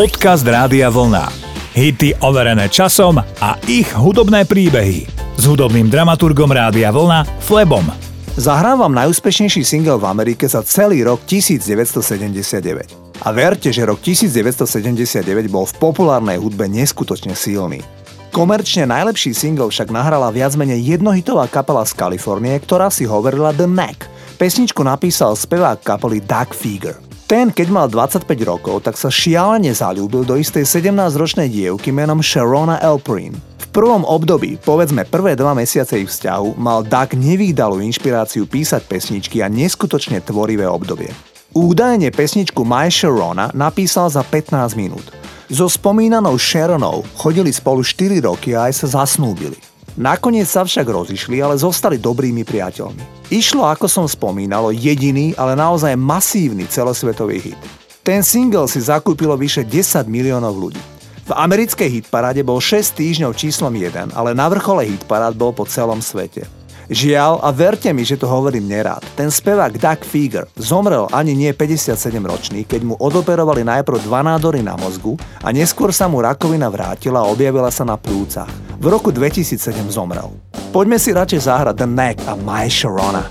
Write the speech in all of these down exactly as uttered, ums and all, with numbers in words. Podcast Rádia Vlna. Hity overené časom a ich hudobné príbehy. S hudobným dramaturgom Rádia Vlna, Flebom. Zahrávam najúspešnejší single v Amerike za celý rok devätnásťsedemdesiatdeväť. A verte, že rok devätnásťsedemdesiatdeväť bol v populárnej hudbe neskutočne silný. Komerčne najlepší single však nahrala viac menej jednohitová kapela z Kalifornie, ktorá si hovorila The Mac. Pesničku napísal spevák kapely Duck Fieger. Ten, keď mal dvadsaťpäť rokov, tak sa šialene zaľúbil do istej sedemnásťročnej dievky menom Sharona Elprin. V prvom období, povedzme prvé dva mesiace ich vzťahu, mal Duck nevýdalú inšpiráciu písať pesničky a neskutočne tvorivé obdobie. Údajne pesničku My Sharona napísal za pätnásť minút. So spomínanou Sharonou chodili spolu štyri roky a aj sa zasnúbili. Nakoniec sa však rozišli, ale zostali dobrými priateľmi. Išlo, ako som spomínal, jediný, ale naozaj masívny celosvetový hit. Ten single si zakúpilo vyše desať miliónov ľudí. V americkej hitparáde bol šesť týždňov číslom jeden, ale na vrchole hitparád bol po celom svete. Žiaľ, a verte mi, že to hovorím nerád, ten spevák Doug Fieger zomrel ani nie päťdesiatsedemročný, keď mu odoperovali najprv dva nádory na mozgu a neskôr sa mu rakovina vrátila a objavila sa na plúcach. V roku dvetisícsedem zomrel. Poďme si radšej zahrať The Mac a My Sharona.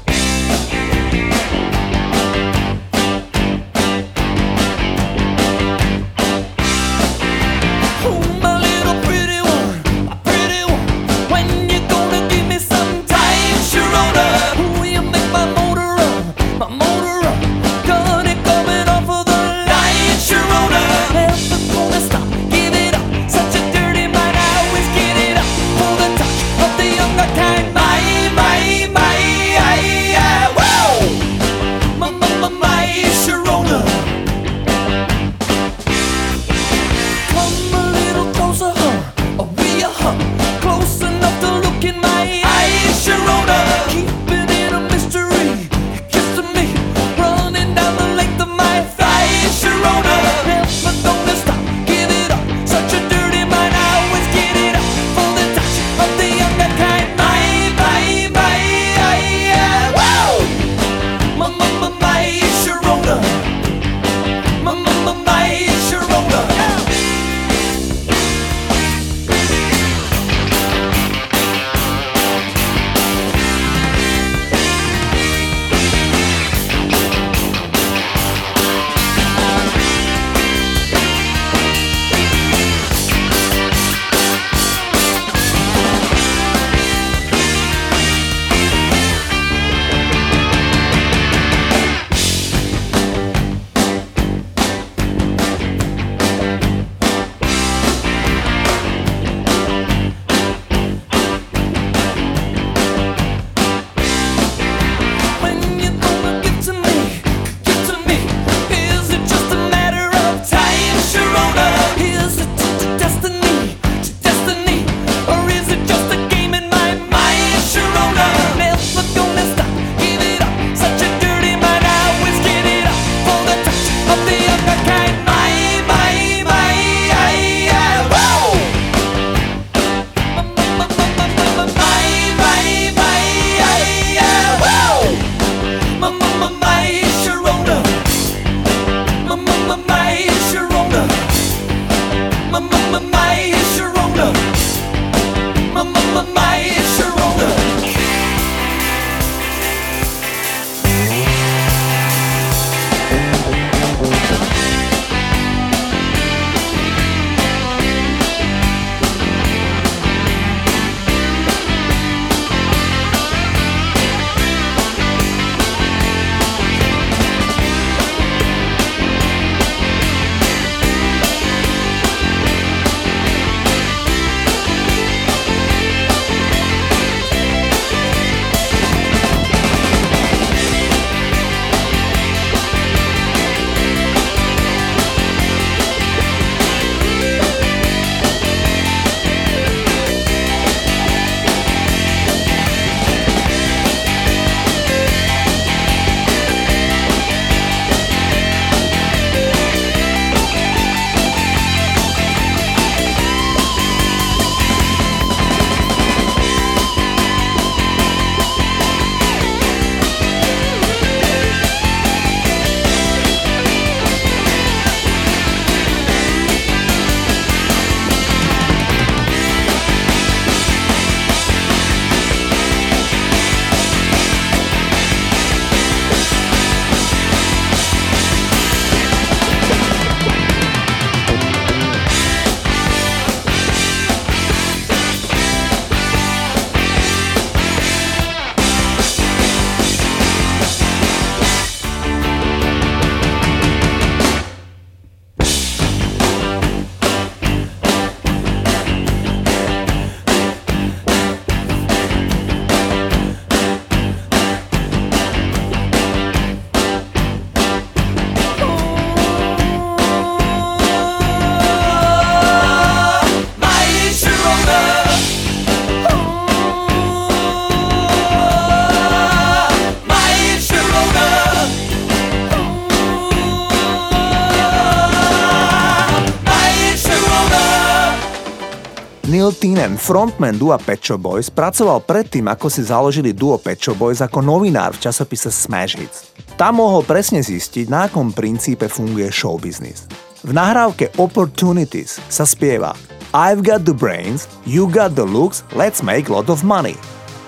Neil Tienen, frontman dua Pet Shop Boys, pracoval predtým, ako si založili duo Pet Shop Boys ako novinár v časopise Smash Hits. Tam mohol presne zistiť, na akom princípe funguje showbiznis. V nahrávke Opportunities sa spieva I've got the brains, you got the looks, let's make a lot of money.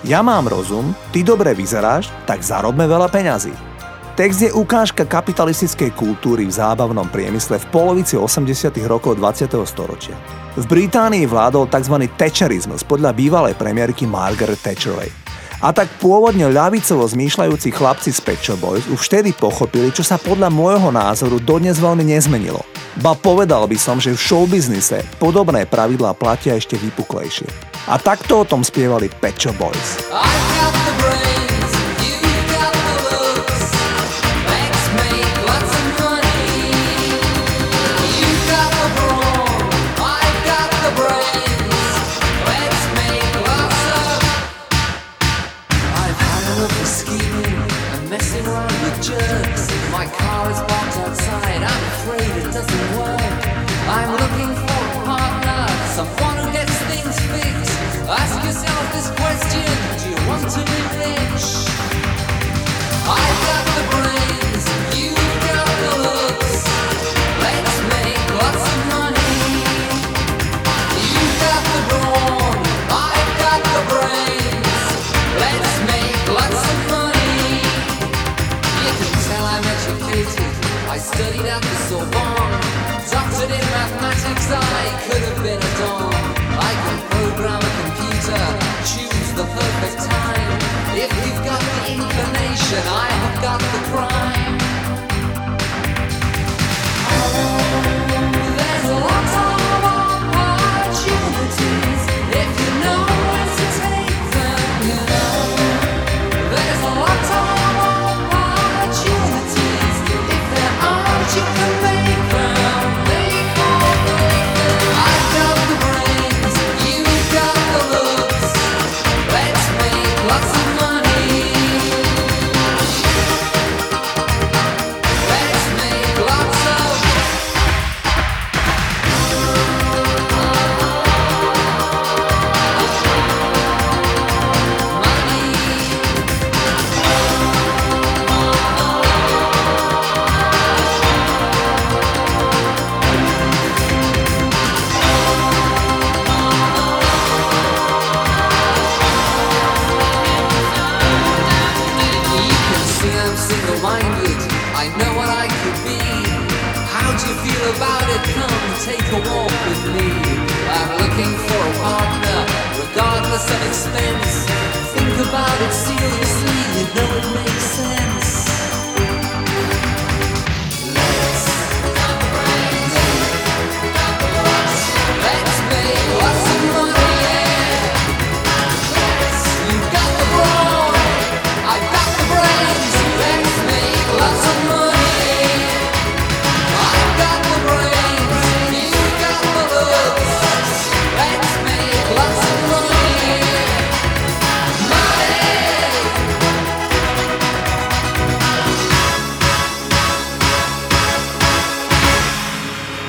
Ja mám rozum, ty dobre vyzeráš, tak zarobme veľa peňazí. Text je ukážka kapitalistickej kultúry v zábavnom priemysle v polovici osemdesiatych rokov dvadsiateho storočia. V Británii vládol tzv. Thatcherismus podľa bývalej premiérky Margaret Thatcherovej. A tak pôvodne ľavicovo zmýšľajúci chlapci z Pet Shop Boys už vtedy pochopili, čo sa podľa môjho názoru dodnes veľmi nezmenilo. Ba povedal by som, že v showbiznise podobné pravidlá platia ešte vypuklejšie. A takto o tom spievali Pet Shop Boys.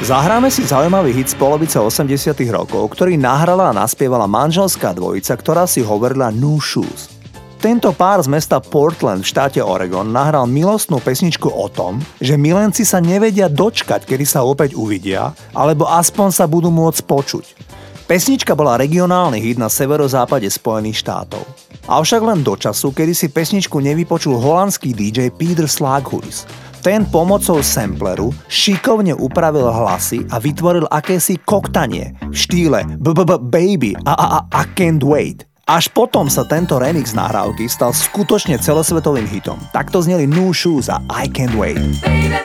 Zahráme si zaujímavý hit z polovice osemdesiatych rokov, ktorý nahrala a naspievala manželská dvojica, ktorá si hovorila Nu Shooz. Tento pár z mesta Portland v štáte Oregon nahral milostnú pesničku o tom, že milenci sa nevedia dočkať, kedy sa opäť uvidia, alebo aspoň sa budú môcť počuť. Pesnička bola regionálny hit na severozápade Spojených štátov. Avšak len do času, kedy si pesničku nevypočul holandský dý džej Peter Slughuis. Ten pomocou sampleru šikovne upravil hlasy a vytvoril akési koktanie v štýle baby a a I can't wait. Až potom sa tento remix nahrávky stal skutočne celosvetovým hitom. Takto zneli Nu Shooz a I can't wait. Baby.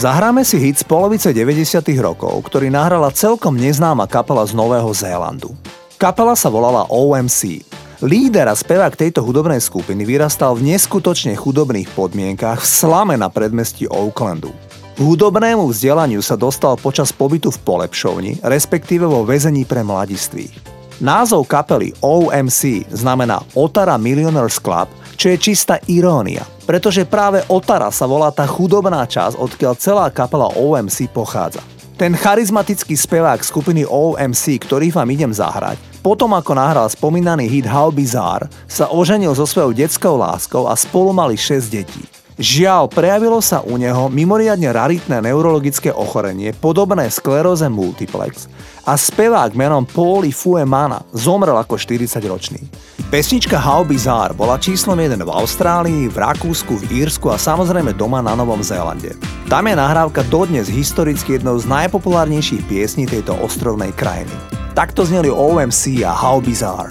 Zahráme si hit z polovice deväťdesiatych rokov, ktorý nahrala celkom neznáma kapela z Nového Zélandu. Kapela sa volala ó em cé. Líder a spevák tejto hudobnej skupiny vyrastal v neskutočne chudobných podmienkach v slame na predmestí Aucklandu. Hudobnému vzdelaniu sa dostal počas pobytu v polepšovni, respektíve vo väzení pre mladistvých. Názov kapely ó em cé znamená Otara Millionaires Club, čo je čistá irónia, pretože práve Otara sa volá tá chudobná časť, odkiaľ celá kapela ó em cé pochádza. Ten charizmatický spevák skupiny ó em cé, ktorý vám idem zahrať, potom ako nahral spomínaný hit How Bizarre, sa oženil so svojou detskou láskou a spolu mali šesť detí. Žiaľ, prejavilo sa u neho mimoriadne raritné neurologické ochorenie podobné skleróze multiplex a spevák menom Pauli Fuemana zomrel ako štyridsaťročný. Pesnička How Bizarre bola číslom jeden v Austrálii, v Rakúsku, v Írsku a samozrejme doma na Novom Zélande. Tam je nahrávka dodnes historicky jednou z najpopulárnejších piesní tejto ostrovnej krajiny. Takto zneli ó em cé a How Bizarre.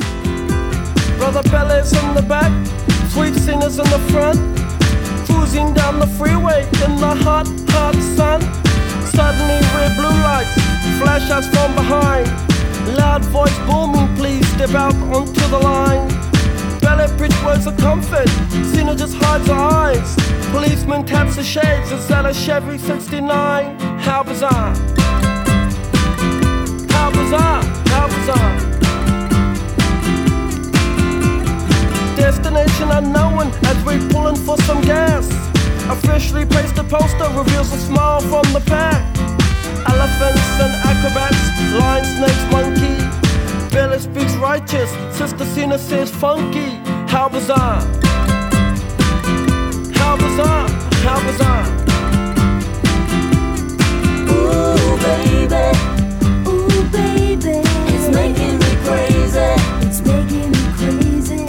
Brother Bellas in the back, sweet singers in the front, cruising down the freeway in the hot, hot sun. Suddenly red blue lights flash us from behind. Loud voice booming, please step out onto the line. Ballet bridge was a comfort, Cena just hides her eyes. Policeman taps the shades, is that a Chevy sixty-nine? How bizarre. How bizarre, how bizarre. Destination unknown as we're pulling for some gas. A freshly pasted poster reveals a smile from the pack. Elephants and acrobats, lion, snakes, monkey. Bella speaks righteous, Sister Cena says funky. How bizarre. How bizarre, how bizarre. Ooh baby, baby, it's making me crazy, it's making me crazy.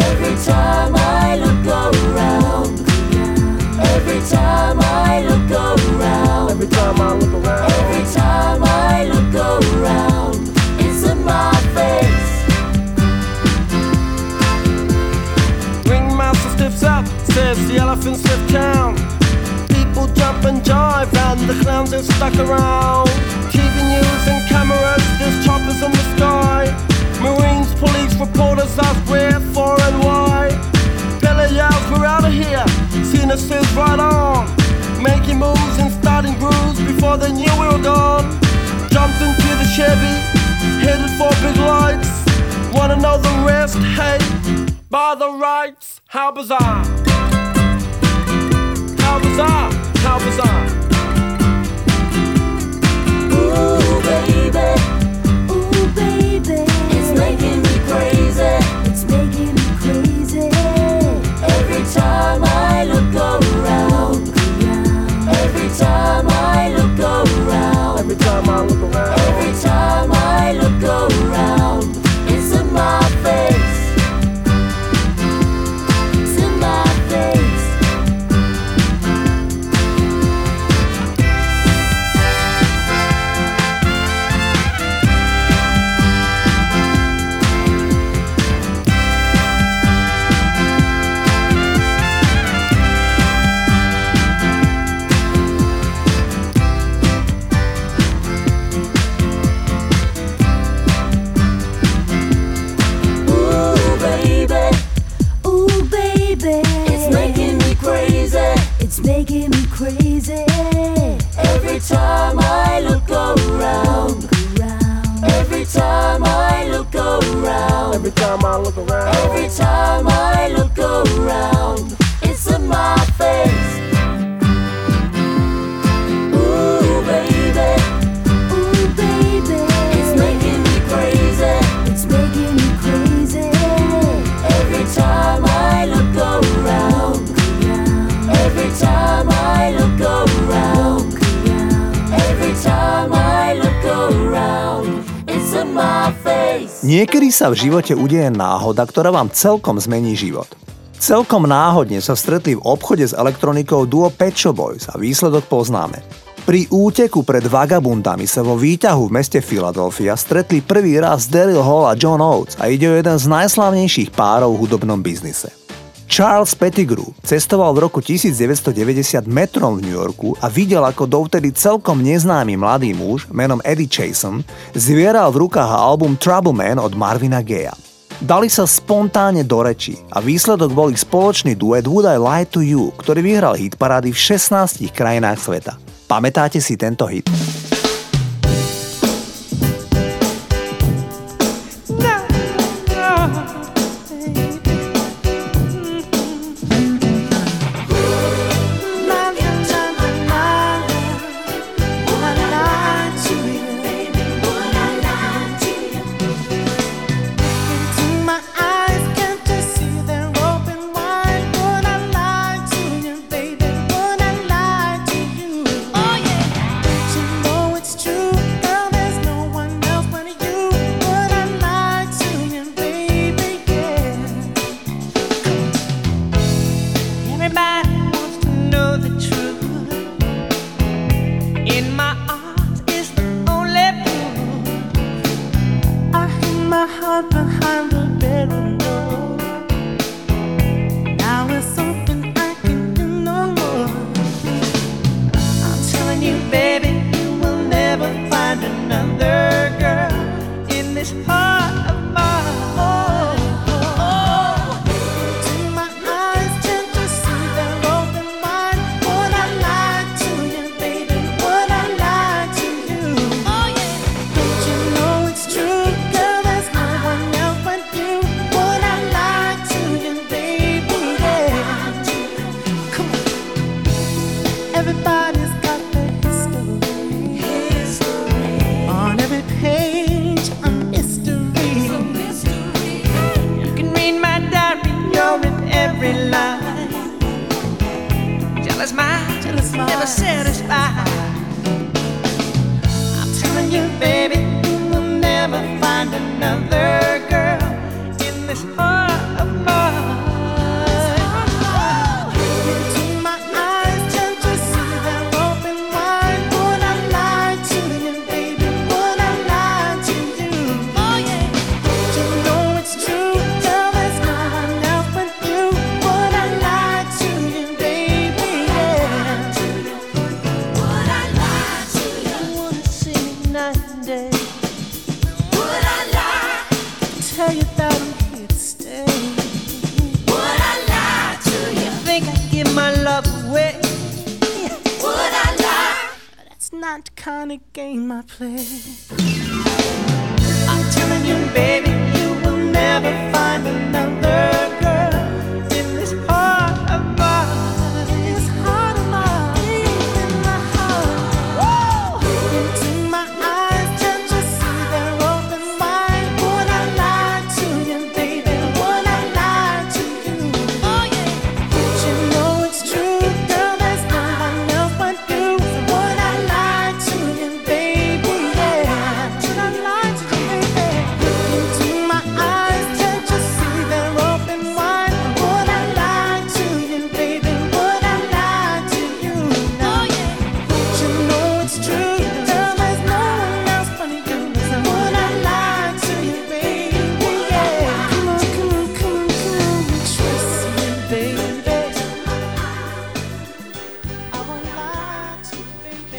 Every time I look around, every time I look around, every time I look around, every time I look around, it's in my face. Ringmaster steps up, says the elephants left town. People jump and jive and the clowns are stuck around. News and cameras, there's choppers in the sky. Marines, police, reporters ask where, for and why. Bella yells, we're out of here. Cena says right on. Making moves and starting grooves before they knew we were gone. Jumped into the Chevy, headed for big lights. Wanna know the rest, hey, by the rights. How bizarre. How bizarre, how bizarre. Ooh baby, ooh baby, it's making me crazy, it's making me crazy. Every time I look around, every time I look around, every time I look around, every time I look around, it's in my face, it's in my face. Making me crazy. Every time I look around, every time I look around, every time I look around, every time I look around, it's in my face. Ooh baby, ooh baby, it's making me crazy, it's making me crazy. Every time I look around, every time I look around, every time I look around, it's in my face. Niekedy sa v živote udeje náhoda, ktorá vám celkom zmení život. Celkom náhodne sa stretli v obchode s elektronikou duo Pet Shop Boys a výsledok poznáme. Pri úteku pred vagabundami sa vo výťahu v meste Philadelphia stretli prvý raz Daryl Hall a John Oates a ide o jeden z najslavnejších párov v hudobnom biznise. Charles Pettigrew cestoval v roku devätnásťstodeväťdesiat metrom v New Yorku a videl, ako dovtedy celkom neznámy mladý muž menom Eddie Chason zvieral v rukách album Trouble Man od Marvina Gaya. Dali sa spontánne do reči a výsledok bol ich spoločný duet Would I Lie to You, ktorý vyhral hit parády v šestnástich krajinách sveta. Pamätáte si tento hit?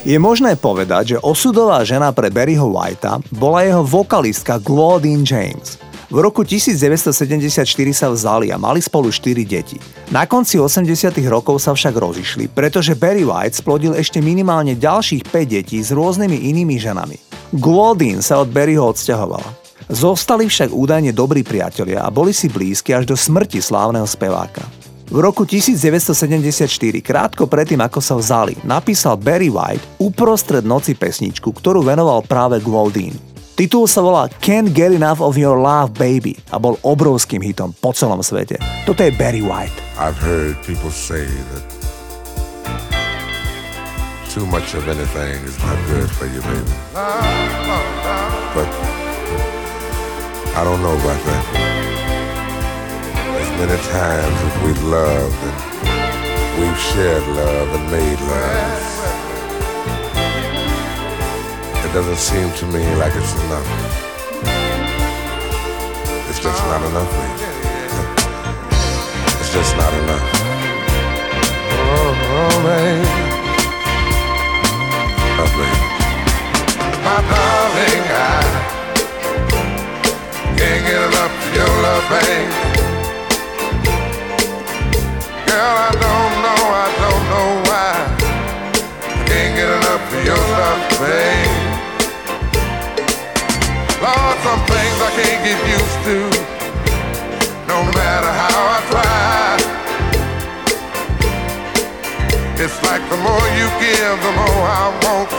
Je možné povedať, že osudová žena pre Barryho Whitea bola jeho vokalistka Glaudine James. V roku devätnásťstosedemdesiatštyri sa vzali a mali spolu štyri deti. Na konci osemdesiatych rokov sa však rozišli, pretože Barry White splodil ešte minimálne ďalších päť detí s rôznymi inými ženami. Glaudine sa od Barryho odsťahovala. Zostali však údajne dobrí priatelia a boli si blízki až do smrti slávneho speváka. V roku devätnásťstosedemdesiatštyri, krátko predtým ako sa vzali, napísal Barry White uprostred noci pesničku, ktorú venoval práve Glaudine. Titul sa volá Can't get enough of your love, baby a bol obrovským hitom po celom svete. Toto je Barry White. I've heard people say that too much of anything is not good for you, baby. But I don't know about that. Many times that we've loved and we've shared love and made love, it doesn't seem to me like it's enough. It's just not enough, baby. It's just not enough. Oh, oh baby. Oh, baby. My darling, I can't get enough of your love, baby. Girl, I don't know, I don't know why. I can't get enough of your love, baby. Lord, some things I can't get used to, no matter how I try. It's like the more you give, the more I want.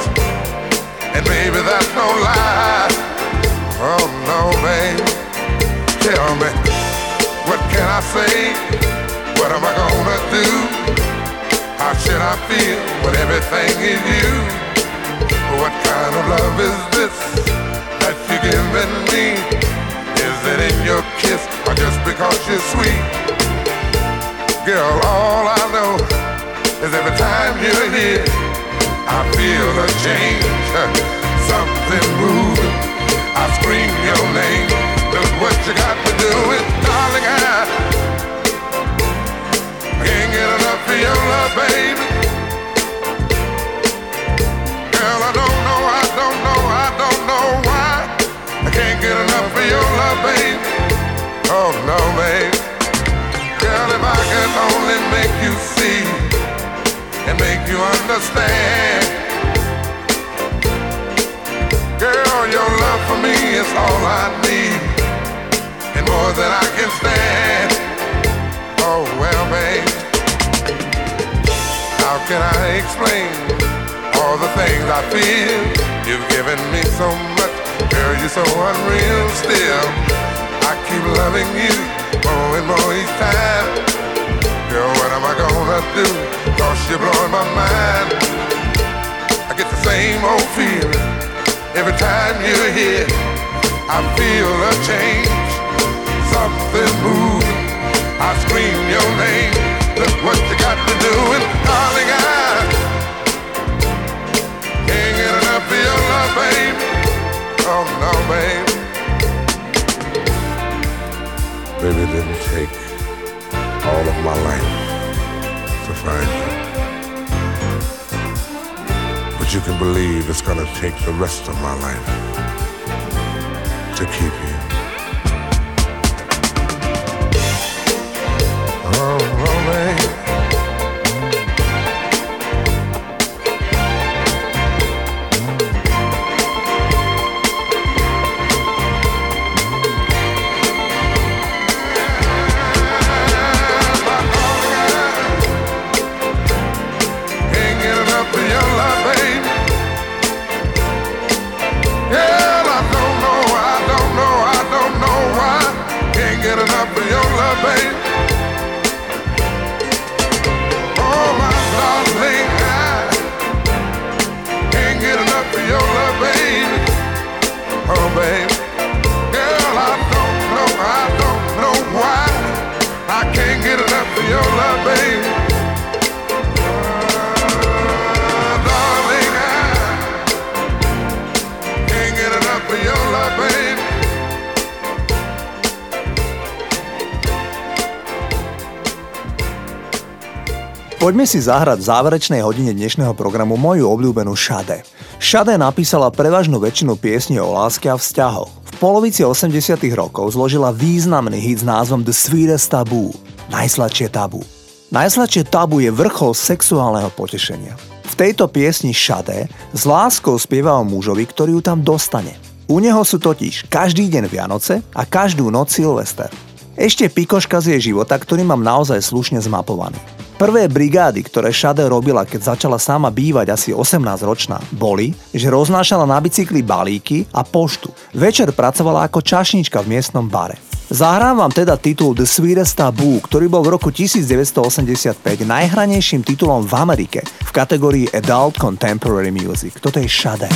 And baby, that's no lie. Oh no, baby. Tell me, what can I say? What am I gonna do? How should I feel when everything is you? What kind of love is this that you're giving me? Is it in your kiss or just because you're sweet? Girl, all I know is every time you're here, I feel a change, something moving. I scream your name. Look what you got to do with, darling. I can't get enough of your love, baby. Girl, I don't know, I don't know, I don't know why. I can't get enough of your love, baby. Oh no, baby. Girl, if I could only make you see and make you understand. Girl, your love for me is all I need and more than I can stand. Oh well, baby. How can I explain all the things I feel? You've given me so much. Girl, you're so unreal still. I keep loving you more and more each time. Girl, what am I gonna do? 'Cause you're blowing my mind. I get the same old feeling every time you're here. I feel a change, something moving. I scream your name. Look what you got to do, and darling, I can't get enough of your love, baby. Oh no, baby. Baby, it didn't take all of my life to find you, but you can believe it's gonna take the rest of my life to keep you. Oh, oh baby. Poďme si zahrať v záverečnej hodine dnešného programu moju obľúbenú Sade. Sade napísala prevažnú väčšinu piesní o láske a vzťahoch. V polovici osemdesiatych rokov zložila významný hit s názvom The Sweetest Taboo, Najsladšie tabu. Najsladšie tabu je vrchol sexuálneho potešenia. V tejto piesni Sade s láskou spieva o mužovi, ktorý ju tam dostane. U neho sú totiž každý deň Vianoce a každú noc Silvester. Ešte pikoška z jej života, ktorý mám naozaj slušne zmapovaný. Prvé brigády, ktoré Sade robila, keď začala sama bývať asi osemnásťročná, boli, že roznášala na bicykli balíky a poštu. Večer pracovala ako čašnička v miestnom bare. Zahrám vám teda titul The Sweetest Taboo, ktorý bol v roku devätnásťstoosemdesiatpäť najhranejším titulom v Amerike v kategórii Adult Contemporary Music. Toto je Sade.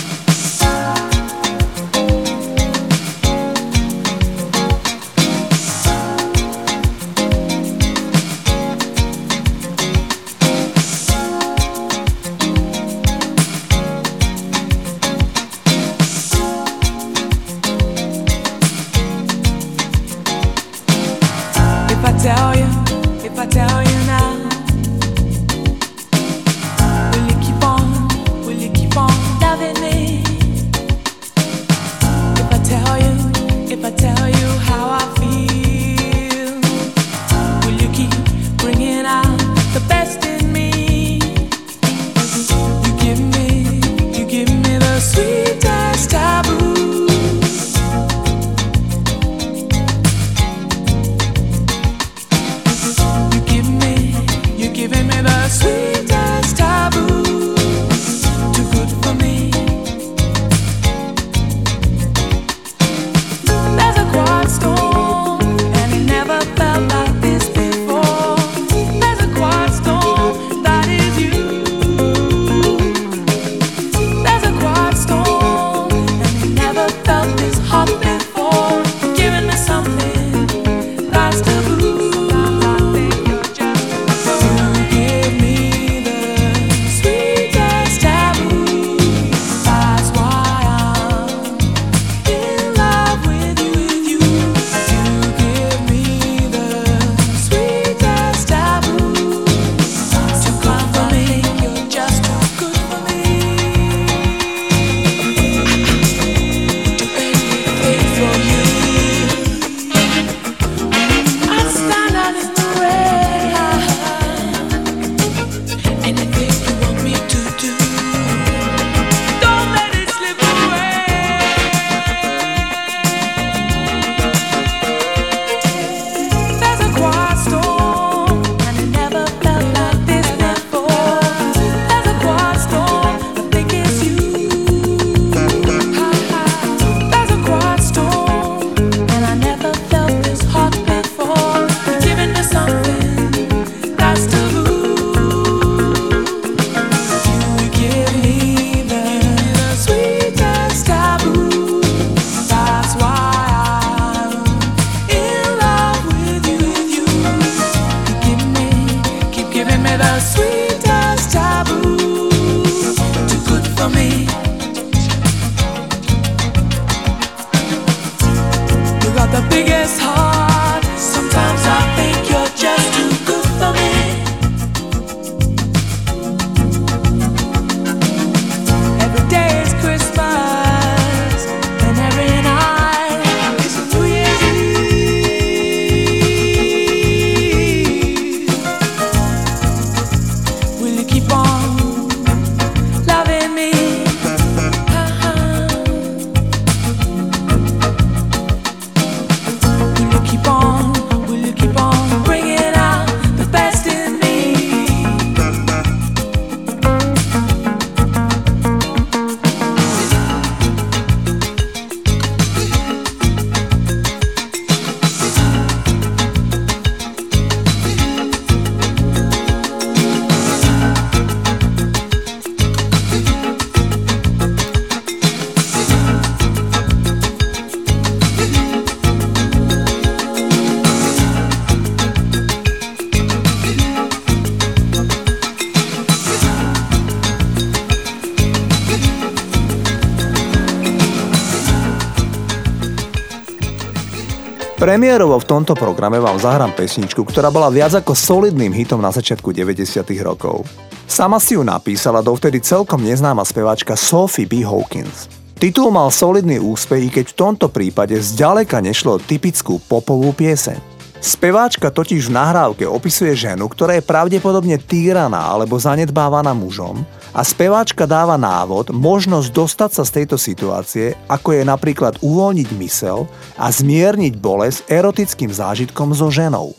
Premiérovo v tomto programe vám zahrám pesničku, ktorá bola viac ako solidným hitom na začiatku deväťdesiatych rokov. Sama si ju napísala dovtedy celkom neznáma speváčka Sophie B. Hawkins. Titul mal solidný úspech, i keď v tomto prípade zďaleka nešlo o typickú popovú pieseň. Speváčka totiž v nahrávke opisuje ženu, ktorá je pravdepodobne týraná alebo zanedbávaná mužom, a speváčka dáva návod, možnosť dostať sa z tejto situácie, ako je napríklad uvoľniť myseľ a zmierniť bolesť erotickým zážitkom so ženou.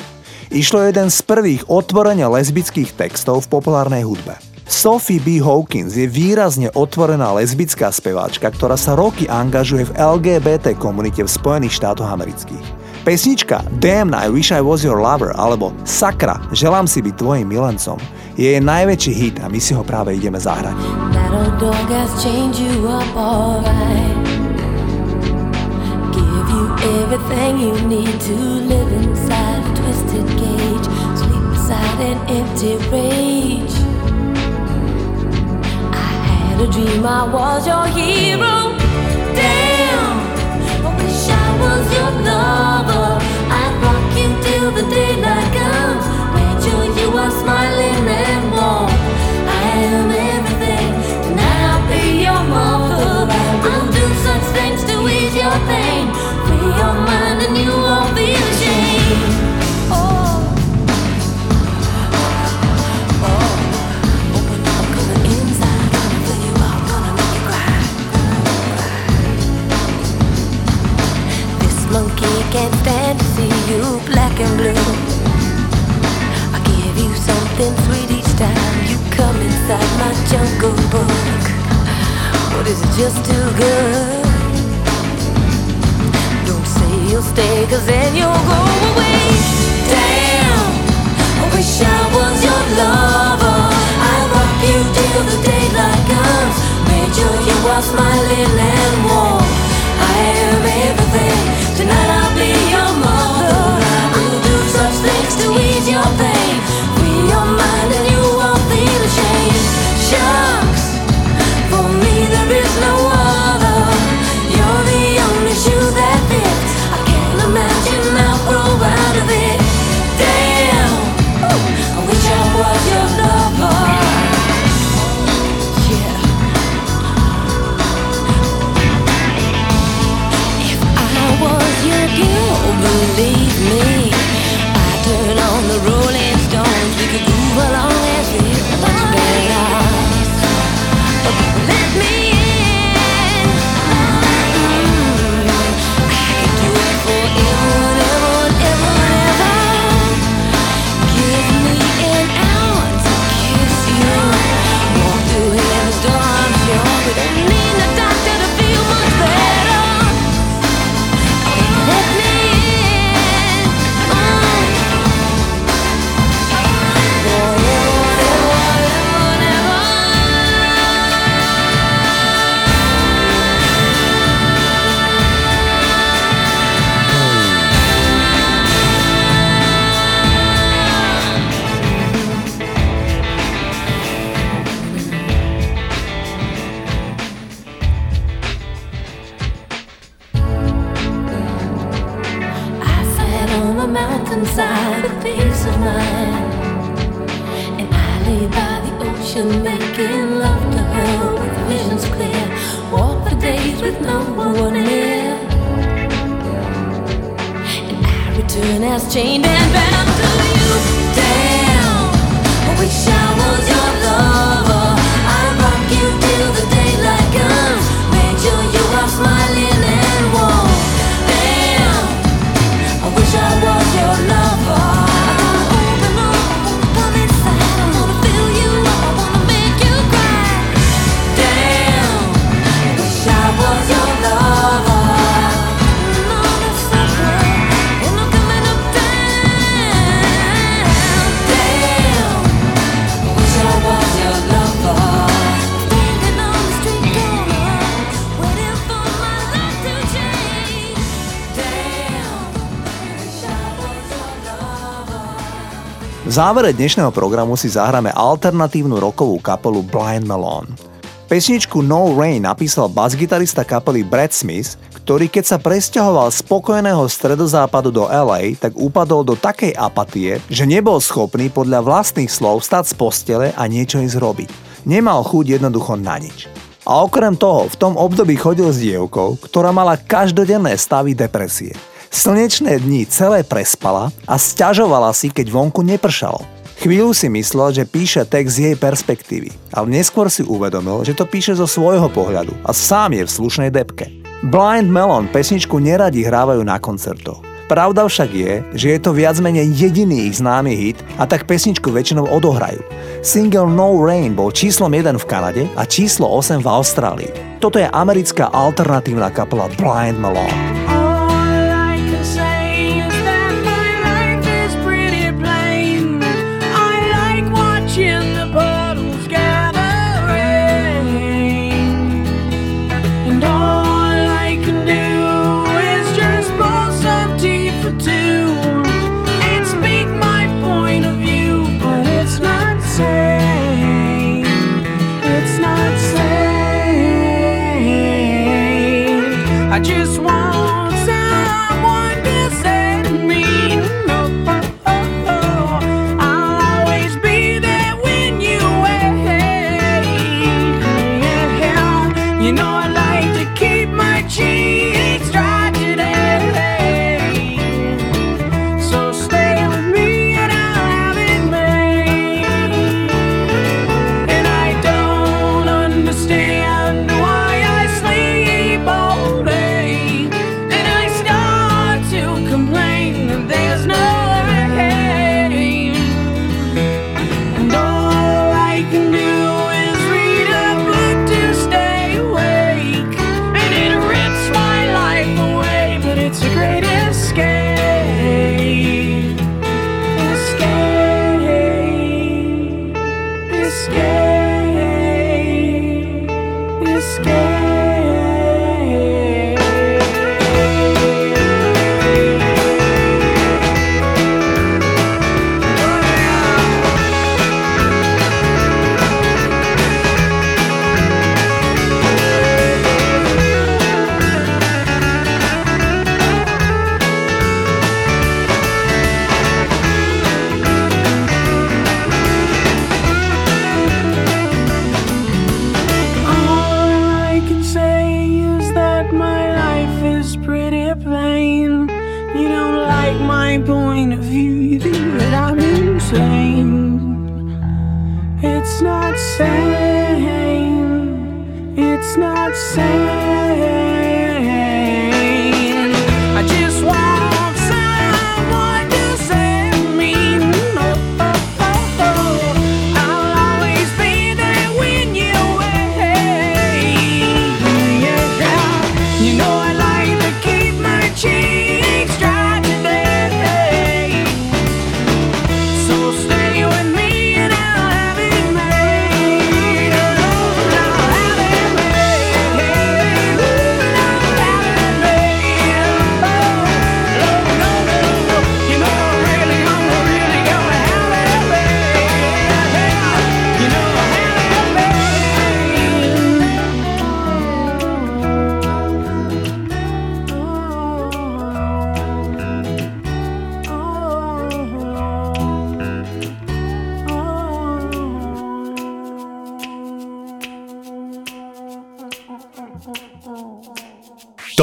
Išlo jeden z prvých otvorene lesbických textov v populárnej hudbe. Sophie B. Hawkins je výrazne otvorená lesbická speváčka, ktorá sa roky angažuje v el gé bé té komunite v Spojených štátoch amerických. Pesnička Damn, I wish I was your lover alebo Sakra, želám si byť tvojim milencom je jej najväčší hit a my si ho práve ideme zahrať. A dream I was your hero. Damn, I wish I was your lover. I'd rock you till the daylight comes. Made sure you are smiling and warm. I am everything, and I'll be your mother. I'll do such things to ease your pain. Free your mind and you won't be ashamed. Oh. Can't stand to see you black and blue. I give you something sweet each time you come inside my jungle book. But is it just too good? Don't say you'll stay, cause then you'll go away. Damn, I wish I was your lover. I'll rock you till the daylight comes. Made sure you are smiling and warm. I am everything. Tonight I'll be your mother. I'll do such things to ease your pain. Free your mind and you won't feel ashamed. Shucks, for me there is no other. You're the only shoe that fits. I can't imagine I'll grow out of it. Damn, I wish I was your lover. Believe me, I turn on the Rolling Stones. We could move along as we much better. Let me in. Mm-hmm. I could do it forever, ever, ever, ever. Give me an hour to kiss you. Walk through heaven's door, I'm sure we don't need a doctor to feel much better. Let me. Inside a peace of mind, and I lay by the ocean making love to her with visions clear. Walk the days with no one near, and I return as chained and bound to you. Damn, I wish I was your lover. I rock you till the daylight comes. Make sure you are smiling and warm. Damn, I wish I was your lover. I wanna open up, come inside. I wanna fill you up, I wanna make you cry. Damn, I wish I was your lover. And all the suffering, and I'm coming up down. Damn, I wish I was your lover. Standing on the street corner, waiting for my life to change. Damn. V závere dnešného programu si zahráme alternatívnu rockovú kapelu Blind Melon. Pesničku No Rain napísal basgitarista kapely Brad Smith, ktorý keď sa presťahoval z pokojného stredozápadu do el ej, tak upadol do takej apatie, že nebol schopný podľa vlastných slov stať z postele a niečo ísť robiť. Nemal chuť jednoducho na nič. A okrem toho, v tom období chodil s dievkou, ktorá mala každodenné stavy depresie. Slnečné dni celé prespala a sťažovala si, keď vonku nepršalo. Chvíľu si myslel, že píše text z jej perspektívy, ale neskôr si uvedomil, že to píše zo svojho pohľadu a sám je v slušnej depke. Blind Melon pesničku neradi hrávajú na koncertoch. Pravda však je, že je to viac menej jediný ich známy hit a tak pesničku väčšinou odohrajú. Single No Rain bol číslom jeden v Kanade a číslo osem v Austrálii. Toto je americká alternatívna kapela Blind Melon.